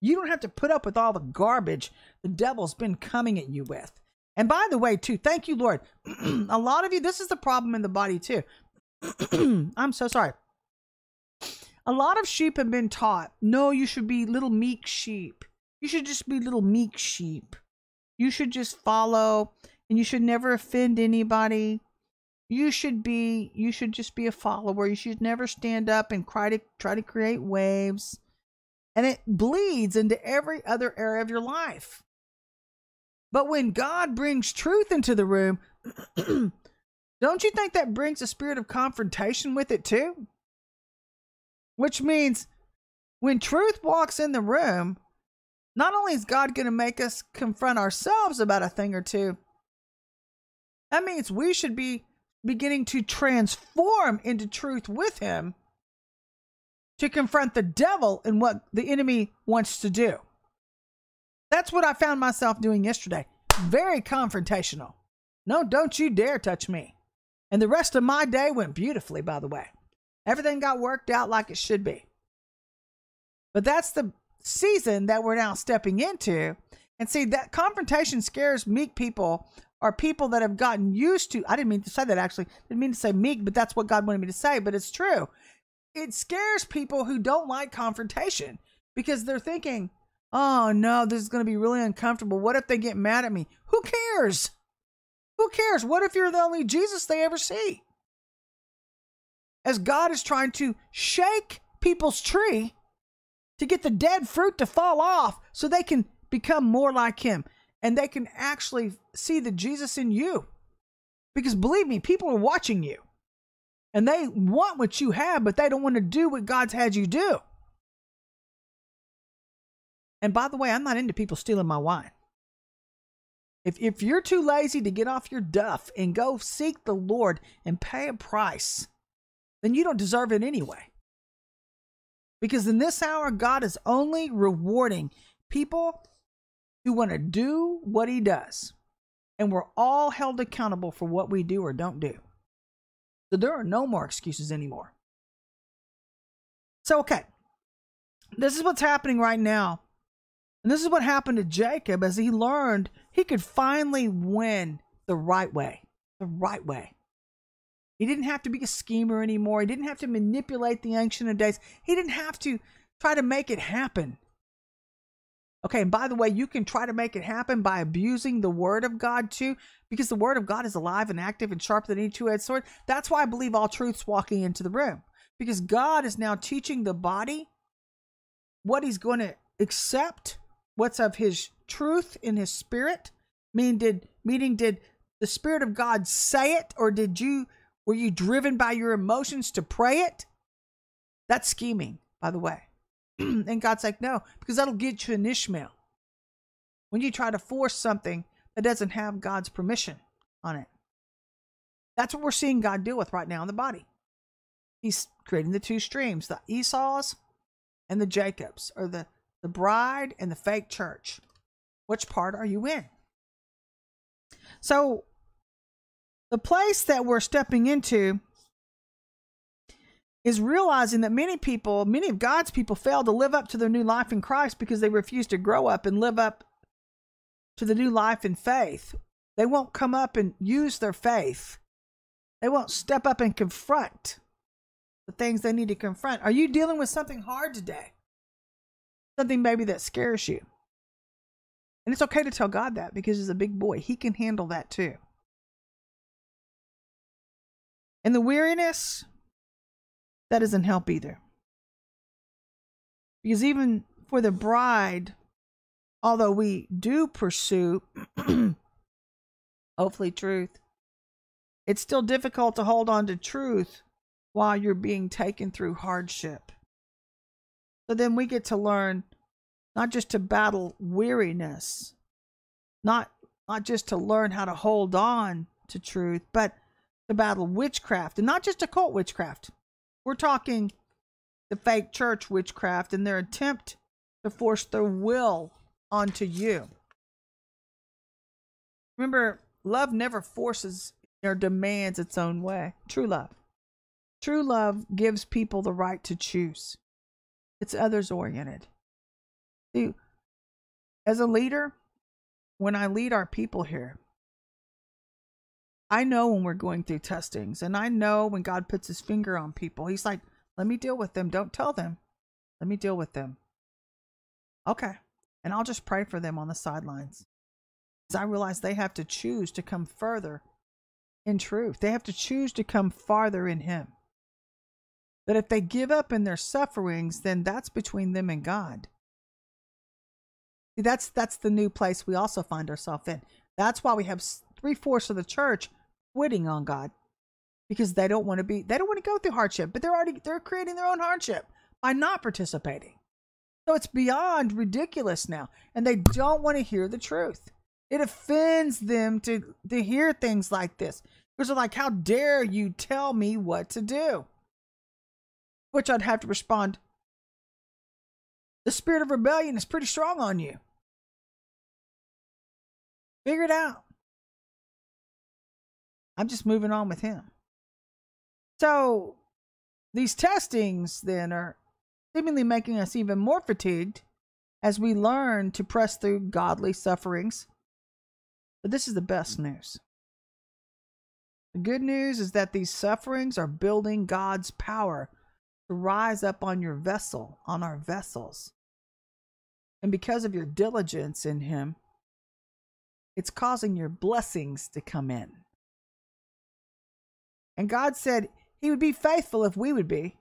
You don't have to put up with all the garbage the devil's been coming at you with. And by the way, too, thank you, Lord. A lot of you, this is the problem in the body, too. I'm so sorry. A lot of sheep have been taught, no, you should be little meek sheep. You should just be little meek sheep. You should just follow, and you should never offend anybody. You should just be a follower. You should never stand up and try to create waves. And it bleeds into every other area of your life. But when God brings truth into the room, don't you think that brings a spirit of confrontation with it too? Which means when truth walks in the room, not only is God going to make us confront ourselves about a thing or two, that means we should be beginning to transform into truth with him to confront the devil and what the enemy wants to do. That's what I found myself doing yesterday. Very confrontational. No, don't you dare touch me. And the rest of my day went beautifully, by the way. Everything got worked out like it should be. But that's the season that we're now stepping into. And see, that confrontation scares meek people, are people that have gotten used to, I didn't mean to say that actually, didn't mean to say meek, but that's what God wanted me to say, but it's true. It scares people who don't like confrontation because they're thinking, oh no, this is going to be really uncomfortable. What if they get mad at me? Who cares? Who cares? What if you're the only Jesus they ever see? As God is trying to shake people's tree to get the dead fruit to fall off so they can become more like him. And they can actually see the Jesus in you. Because believe me, people are watching you. And they want what you have, but they don't want to do what God's had you do. And by the way, I'm not into people stealing my wine. If you're too lazy to get off your duff and go seek the Lord and pay a price, then you don't deserve it anyway. Because in this hour, God is only rewarding people who want to do what he does. And we're all held accountable for what we do or don't do. So there are no more excuses anymore. So, okay. This is what's happening right now. And this is what happened to Jacob as he learned he could finally win the right way. The right way. He didn't have to be a schemer anymore. He didn't have to manipulate the Ancient of Days. He didn't have to try to make it happen. Okay, and by the way, you can try to make it happen by abusing the Word of God too, because the Word of God is alive and active and sharper than any two-edged sword. That's why I believe all truth's walking into the room, because God is now teaching the body what he's going to accept, what's of his truth in his spirit. Meaning did the Spirit of God say it, or were you driven by your emotions to pray it? That's scheming, by the way. And God's like, no, because that'll get you an Ishmael. When you try to force something that doesn't have God's permission on it. That's what we're seeing God deal with right now in the body. He's creating the two streams, the Esau's and the Jacob's, or the bride and the fake church. Which part are you in? So the place that we're stepping into is realizing that many people, many of God's people, fail to live up to their new life in Christ because they refuse to grow up and live up to the new life in faith. They won't come up and use their faith. They won't step up and confront the things they need to confront. Are you dealing with something hard today? Something maybe that scares you. And it's okay to tell God that, because he's a big boy. He can handle that too. And the weariness, that doesn't help either. Because even for the bride, although we do pursue, hopefully, truth, it's still difficult to hold on to truth while you're being taken through hardship. So then we get to learn not just to battle weariness, not just to learn how to hold on to truth, but to battle witchcraft, and not just occult witchcraft. We're talking the fake church witchcraft and their attempt to force their will onto you. Remember, love never forces or demands its own way. True love. True love gives people the right to choose. It's others-oriented. See, as a leader, when I lead our people here, I know when we're going through testings, and I know when God puts his finger on people. He's like, let me deal with them. Don't tell them. Let me deal with them. Okay. And I'll just pray for them on the sidelines. Because I realize they have to choose to come further in truth. They have to choose to come farther in him. But if they give up in their sufferings, then that's between them and God. See, that's the new place we also find ourselves in. That's why we have 3/4 of the church quitting on God, because they don't want to be, they don't want to go through hardship, but they're creating their own hardship by not participating. So it's beyond ridiculous now, and they don't want to hear the truth. It offends them to hear things like this. Because they're like, how dare you tell me what to do? Which I'd have to respond, the spirit of rebellion is pretty strong on you. Figure it out. I'm just moving on with him. So these testings then are seemingly making us even more fatigued as we learn to press through godly sufferings. But this is the best news. The good news is that these sufferings are building God's power to rise up on your vessel, on our vessels. And because of your diligence in him, it's causing your blessings to come in. And God said he would be faithful if we would be.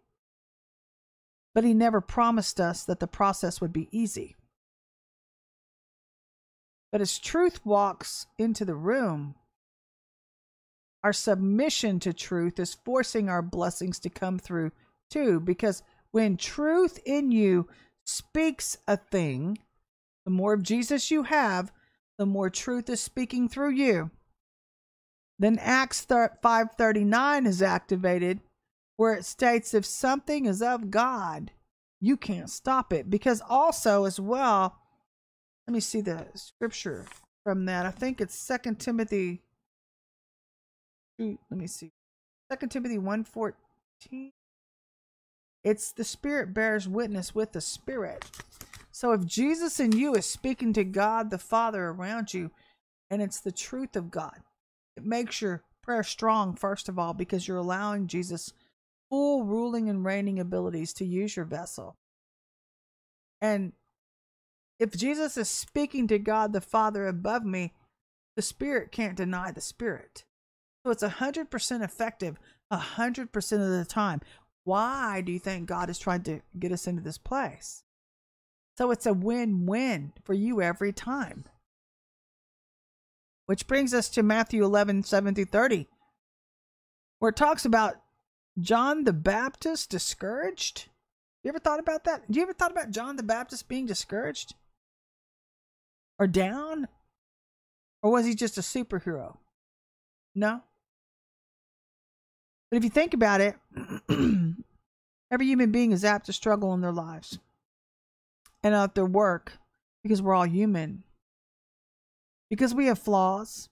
But he never promised us that the process would be easy. But as truth walks into the room, our submission to truth is forcing our blessings to come through too. Because when truth in you speaks a thing, the more of Jesus you have, the more truth is speaking through you. Then Acts 5:39 is activated, where it states if something is of God, you can't stop it. Because also as well, let me see the scripture from that. I think it's 2 Timothy. Let me see. 2 Timothy 1:14. It's the Spirit bears witness with the Spirit. So if Jesus in you is speaking to God the Father around you, and it's the truth of God, it makes your prayer strong, first of all, because you're allowing Jesus full ruling and reigning abilities to use your vessel. And if Jesus is speaking to God the Father above me, the Spirit can't deny the Spirit. So it's 100% effective 100% of the time. Why do you think God is trying to get us into this place? So it's a win-win for you every time. Which brings us to Matthew 11:7-30, where it talks about John the Baptist discouraged. You ever thought about that? Do you ever thought about John the Baptist being discouraged? Or down? Or was he just a superhero? No. But if you think about it, every human being is apt to struggle in their lives and at their work, because we're all human. Because we have flaws,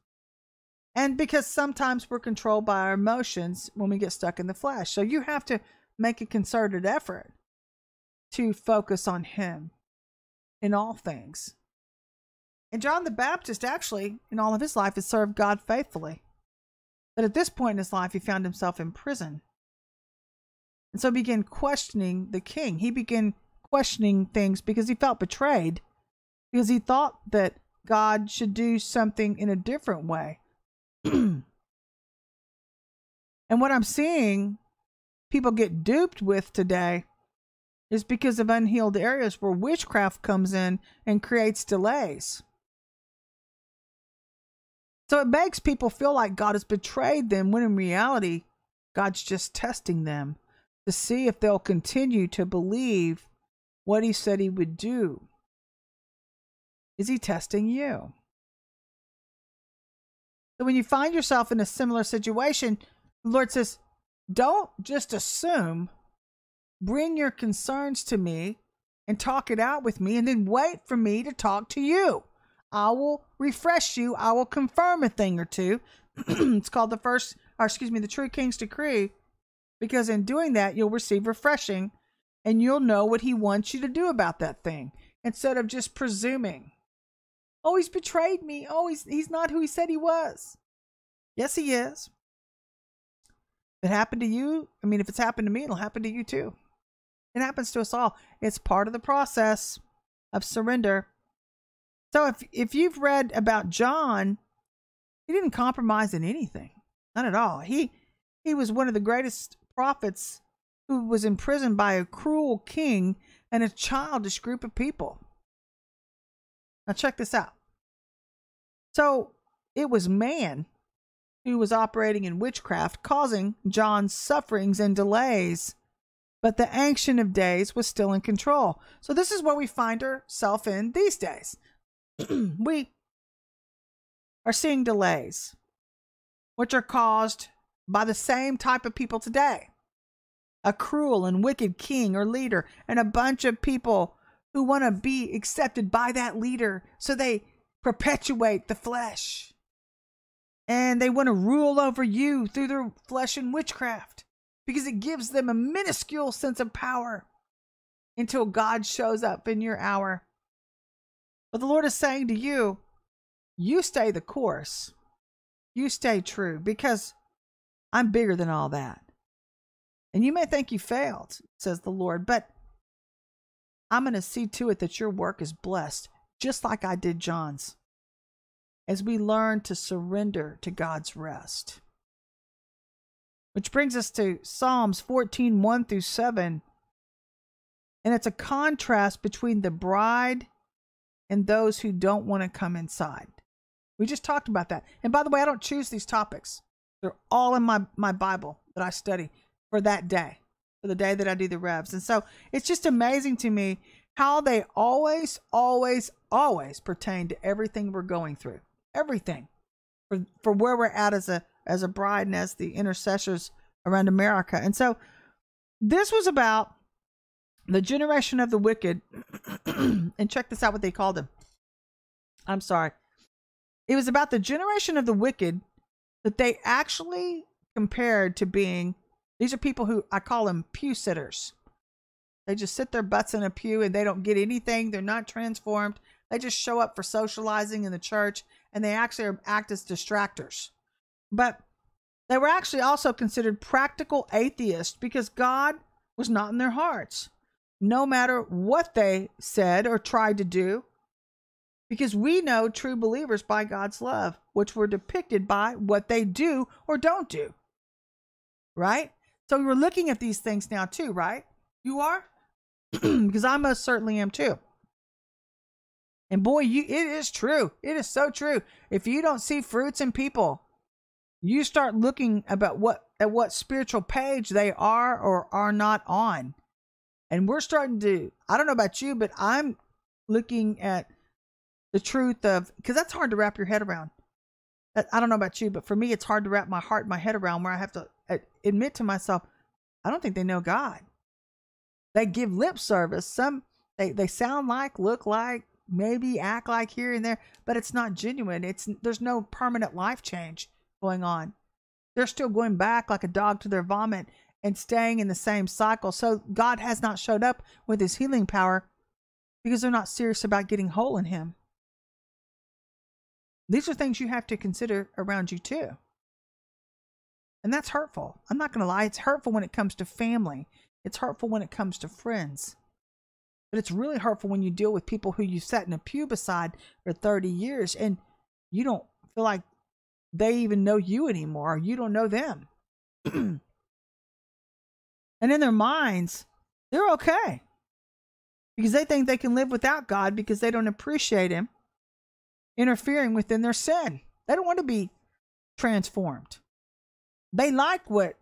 and because sometimes we're controlled by our emotions when we get stuck in the flesh. So you have to make a concerted effort to focus on him in all things. And John the Baptist actually, in all of his life, has served God faithfully. But at this point in his life, he found himself in prison. And so he began questioning the king. He began questioning things because he felt betrayed, because he thought that God should do something in a different way. And what I'm seeing people get duped with today is because of unhealed areas where witchcraft comes in and creates delays. So it makes people feel like God has betrayed them, when in reality, God's just testing them to see if they'll continue to believe what he said he would do. Is he testing you? So when you find yourself in a similar situation, the Lord says, don't just assume. Bring your concerns to me and talk it out with me, and then wait for me to talk to you. I will refresh you. I will confirm a thing or two. It's called the True King's Decree, because in doing that, you'll receive refreshing and you'll know what he wants you to do about that thing, instead of just presuming. Oh, he's betrayed me. Oh, he's not who he said he was. Yes, he is. If it happened to you, I mean, if it's happened to me, it'll happen to you too. It happens to us all. It's part of the process of surrender. So if you've read about John, he didn't compromise in anything. Not at all. He was one of the greatest prophets who was imprisoned by a cruel king and a childish group of people. Now check this out. So it was man who was operating in witchcraft, causing John's sufferings and delays. But the Ancient of Days was still in control. So this is where we find ourselves in these days. We are seeing delays, which are caused by the same type of people today. A cruel and wicked king or leader, and a bunch of people who want to be accepted by that leader, so they perpetuate the flesh. And they want to rule over you through their flesh and witchcraft, because it gives them a minuscule sense of power until God shows up in your hour. But the Lord is saying to you, you stay the course. You stay true, because I'm bigger than all that. And you may think you failed, says the Lord, but I'm going to see to it that your work is blessed, just like I did John's, as we learn to surrender to God's rest. Which brings us to Psalms 14:1-7. And it's a contrast between the bride and those who don't want to come inside. We just talked about that. And by the way, I don't choose these topics. They're all in my Bible that I study for that day, for the day that I do the revs. And so it's just amazing to me how they always pertain to everything we're going through. Everything for where we're at as a bride and as the intercessors around America. And so this was about the generation of the wicked. And check this out, what they called them. I'm sorry. It was about the generation of the wicked that they actually compared to being, these are people who I call them pew sitters. They just sit their butts in a pew and they don't get anything. They're not transformed. They just show up for socializing in the church, and they actually act as distractors. But they were actually also considered practical atheists, because God was not in their hearts, no matter what they said or tried to do, because we know true believers by God's love, which were depicted by what they do or don't do, right? So we're looking at these things now too, right? You are? Because I most certainly am too. And boy, it is true. It is so true. If you don't see fruits in people, you start looking at what spiritual page they are or are not on. And we're starting to, I don't know about you, but I'm looking at the truth of, because that's hard to wrap your head around. I don't know about you, but for me, it's hard to wrap my heart and my head around, where I have to admit to myself, I don't think they know God. They give lip service. Some they sound like, look like, maybe act like here and there, but it's not genuine. There's no permanent life change going on. They're still going back like a dog to their vomit and staying in the same cycle. So God has not showed up with his healing power because they're not serious about getting whole in him. These are things you have to consider around you too. And that's hurtful. I'm not going to lie. It's hurtful when it comes to family. It's hurtful when it comes to friends. But it's really hurtful when you deal with people who you sat in a pew beside for 30 years and you don't feel like they even know you anymore, or you don't know them. And in their minds, they're okay, because they think they can live without God because they don't appreciate him interfering within their sin. They don't want to be transformed. They like what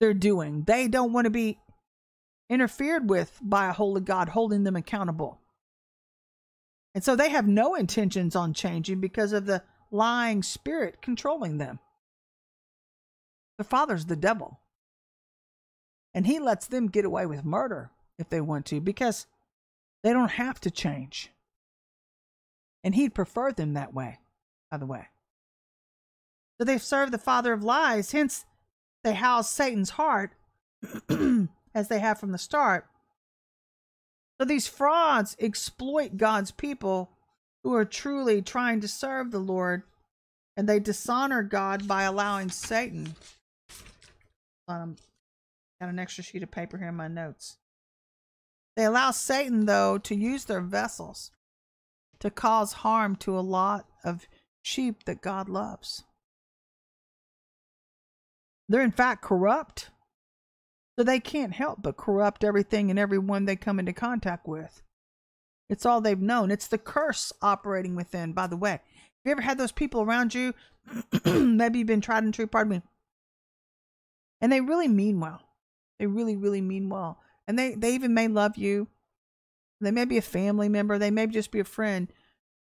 they're doing. They don't want to be interfered with by a holy God holding them accountable. And so they have no intentions on changing because of the lying spirit controlling them. The father's the devil. And he lets them get away with murder if they want to, because they don't have to change. And he'd prefer them that way, by the way. So they've served the father of lies, hence they house Satan's heart as they have from the start. So these frauds exploit God's people who are truly trying to serve the Lord, and they dishonor God by allowing Satan. Got an extra sheet of paper here in my notes. They allow Satan, though, to use their vessels to cause harm to a lot of sheep that God loves. They're in fact corrupt, so they can't help but corrupt everything and everyone they come into contact with. It's all they've known. It's the curse operating within, by the way. Have you ever had those people around you? Maybe you've been tried and true, pardon me. And they really mean well. They really, really mean well. And they even may love you. They may be a family member. They may just be a friend.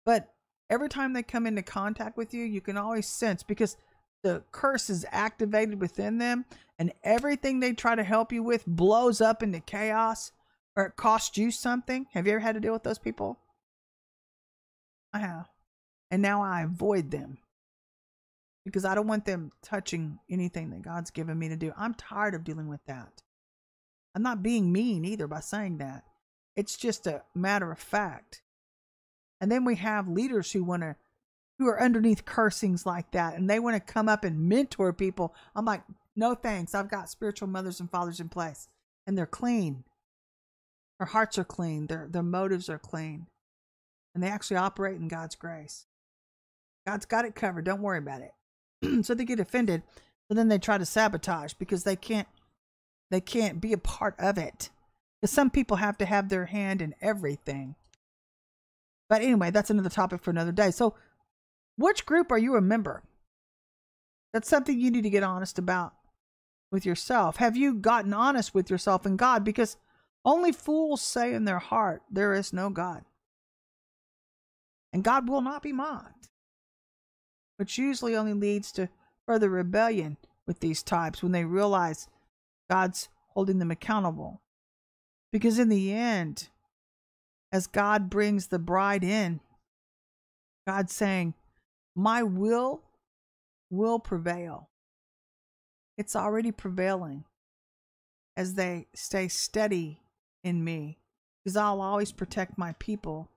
But every time they come into contact with you, you can always sense, because the curse is activated within them, and everything they try to help you with blows up into chaos, or it costs you something. Have you ever had to deal with those people? I have. And now I avoid them because I don't want them touching anything that God's given me to do. I'm tired of dealing with that. I'm not being mean either by saying that. It's just a matter of fact. And then we have leaders who are underneath cursings like that, and they want to come up and mentor people. I'm like, no thanks. I've got spiritual mothers and fathers in place, and they're clean. Their hearts are clean. Their motives are clean, and they actually operate in God's grace. God's got it covered. Don't worry about it. So they get offended, but then they try to sabotage because they can't be a part of it. Because some people have to have their hand in everything. But anyway, that's another topic for another day. So which group are you a member? That's something you need to get honest about with yourself. Have you gotten honest with yourself and God? Because only fools say in their heart, there is no God. And God will not be mocked. Which usually only leads to further rebellion with these types when they realize God's holding them accountable. Because in the end, as God brings the bride in, God's saying, my will prevail. It's already prevailing as they stay steady in me, because I'll always protect my people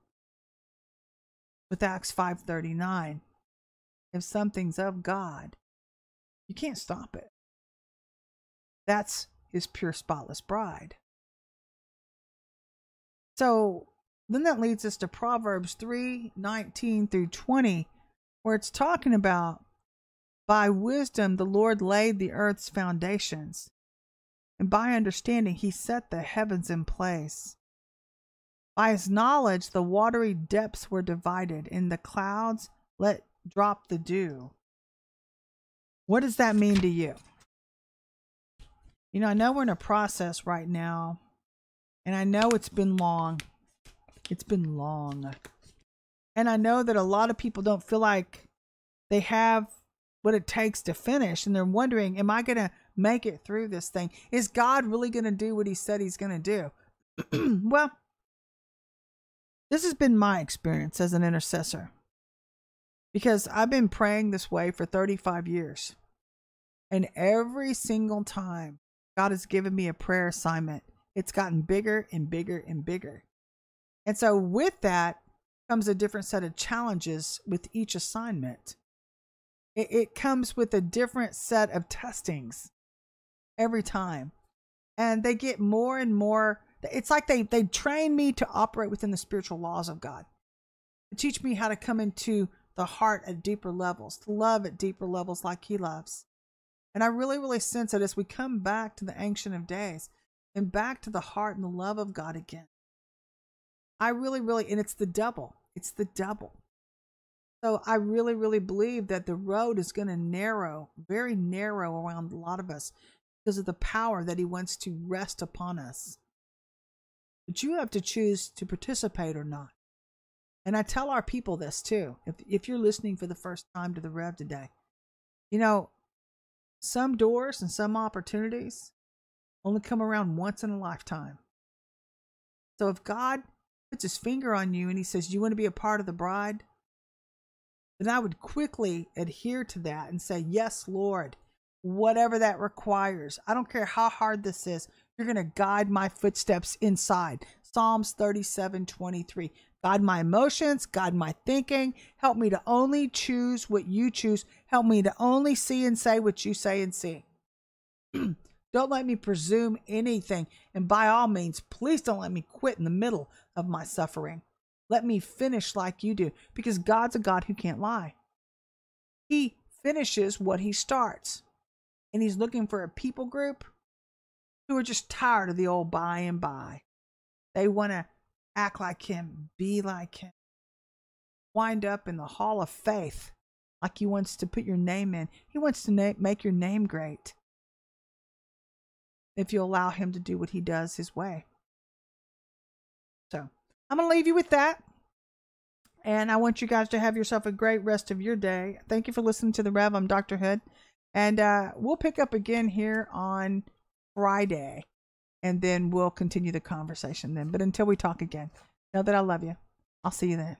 with Acts 5:39. If something's of God, you can't stop it. That's his pure, spotless bride. So then that leads us to Proverbs 3:19 through 20, where it's talking about, by wisdom the Lord laid the earth's foundations, and by understanding he set the heavens in place. By his knowledge the watery depths were divided, and the clouds let drop the dew. What does that mean to you? You know, I know we're in a process right now, and I know it's been long. It's been long. And I know that a lot of people don't feel like they have what it takes to finish. And they're wondering, am I going to make it through this thing? Is God really going to do what he said he's going to do? Well, this has been my experience as an intercessor, because I've been praying this way for 35 years. And every single time God has given me a prayer assignment. It's gotten bigger and bigger and bigger. And so with that comes a different set of challenges with each assignment. It comes with a different set of testings every time. And they get more and more. It's like they train me to operate within the spiritual laws of God. They teach me how to come into the heart at deeper levels, to love at deeper levels like He loves. And I really, really sense that as we come back to the Ancient of Days and back to the heart and the love of God again, I really, really, and it's the double. It's the double. So I really, really believe that the road is going to narrow, very narrow around a lot of us because of the power that He wants to rest upon us. But you have to choose to participate or not. And I tell our people this too. If you're listening for the first time to the Rev today, you know, some doors and some opportunities only come around once in a lifetime. So if God puts His finger on you and He says, you want to be a part of the bride? Then I would quickly adhere to that and say, yes, Lord, whatever that requires. I don't care how hard this is. You're going to guide my footsteps inside. Psalms 37:23. Guide my emotions, guide my thinking. Help me to only choose what You choose. Help me to only see and say what You say and see. Don't let me presume anything. And by all means, please don't let me quit in the middle of my suffering. Let me finish like You do, because God's a God who can't lie. He finishes what He starts. And He's looking for a people group who are just tired of the old by and by. They want to act like Him, be like Him, wind up in the hall of faith like He wants to put your name in. He wants to make your name great if you allow Him to do what He does His way. So I'm going to leave you with that. And I want you guys to have yourself a great rest of your day. Thank you for listening to The Rev. I'm Dr. Hood. And we'll pick up again here on Friday. And then we'll continue the conversation then. But until we talk again, know that I love you. I'll see you then.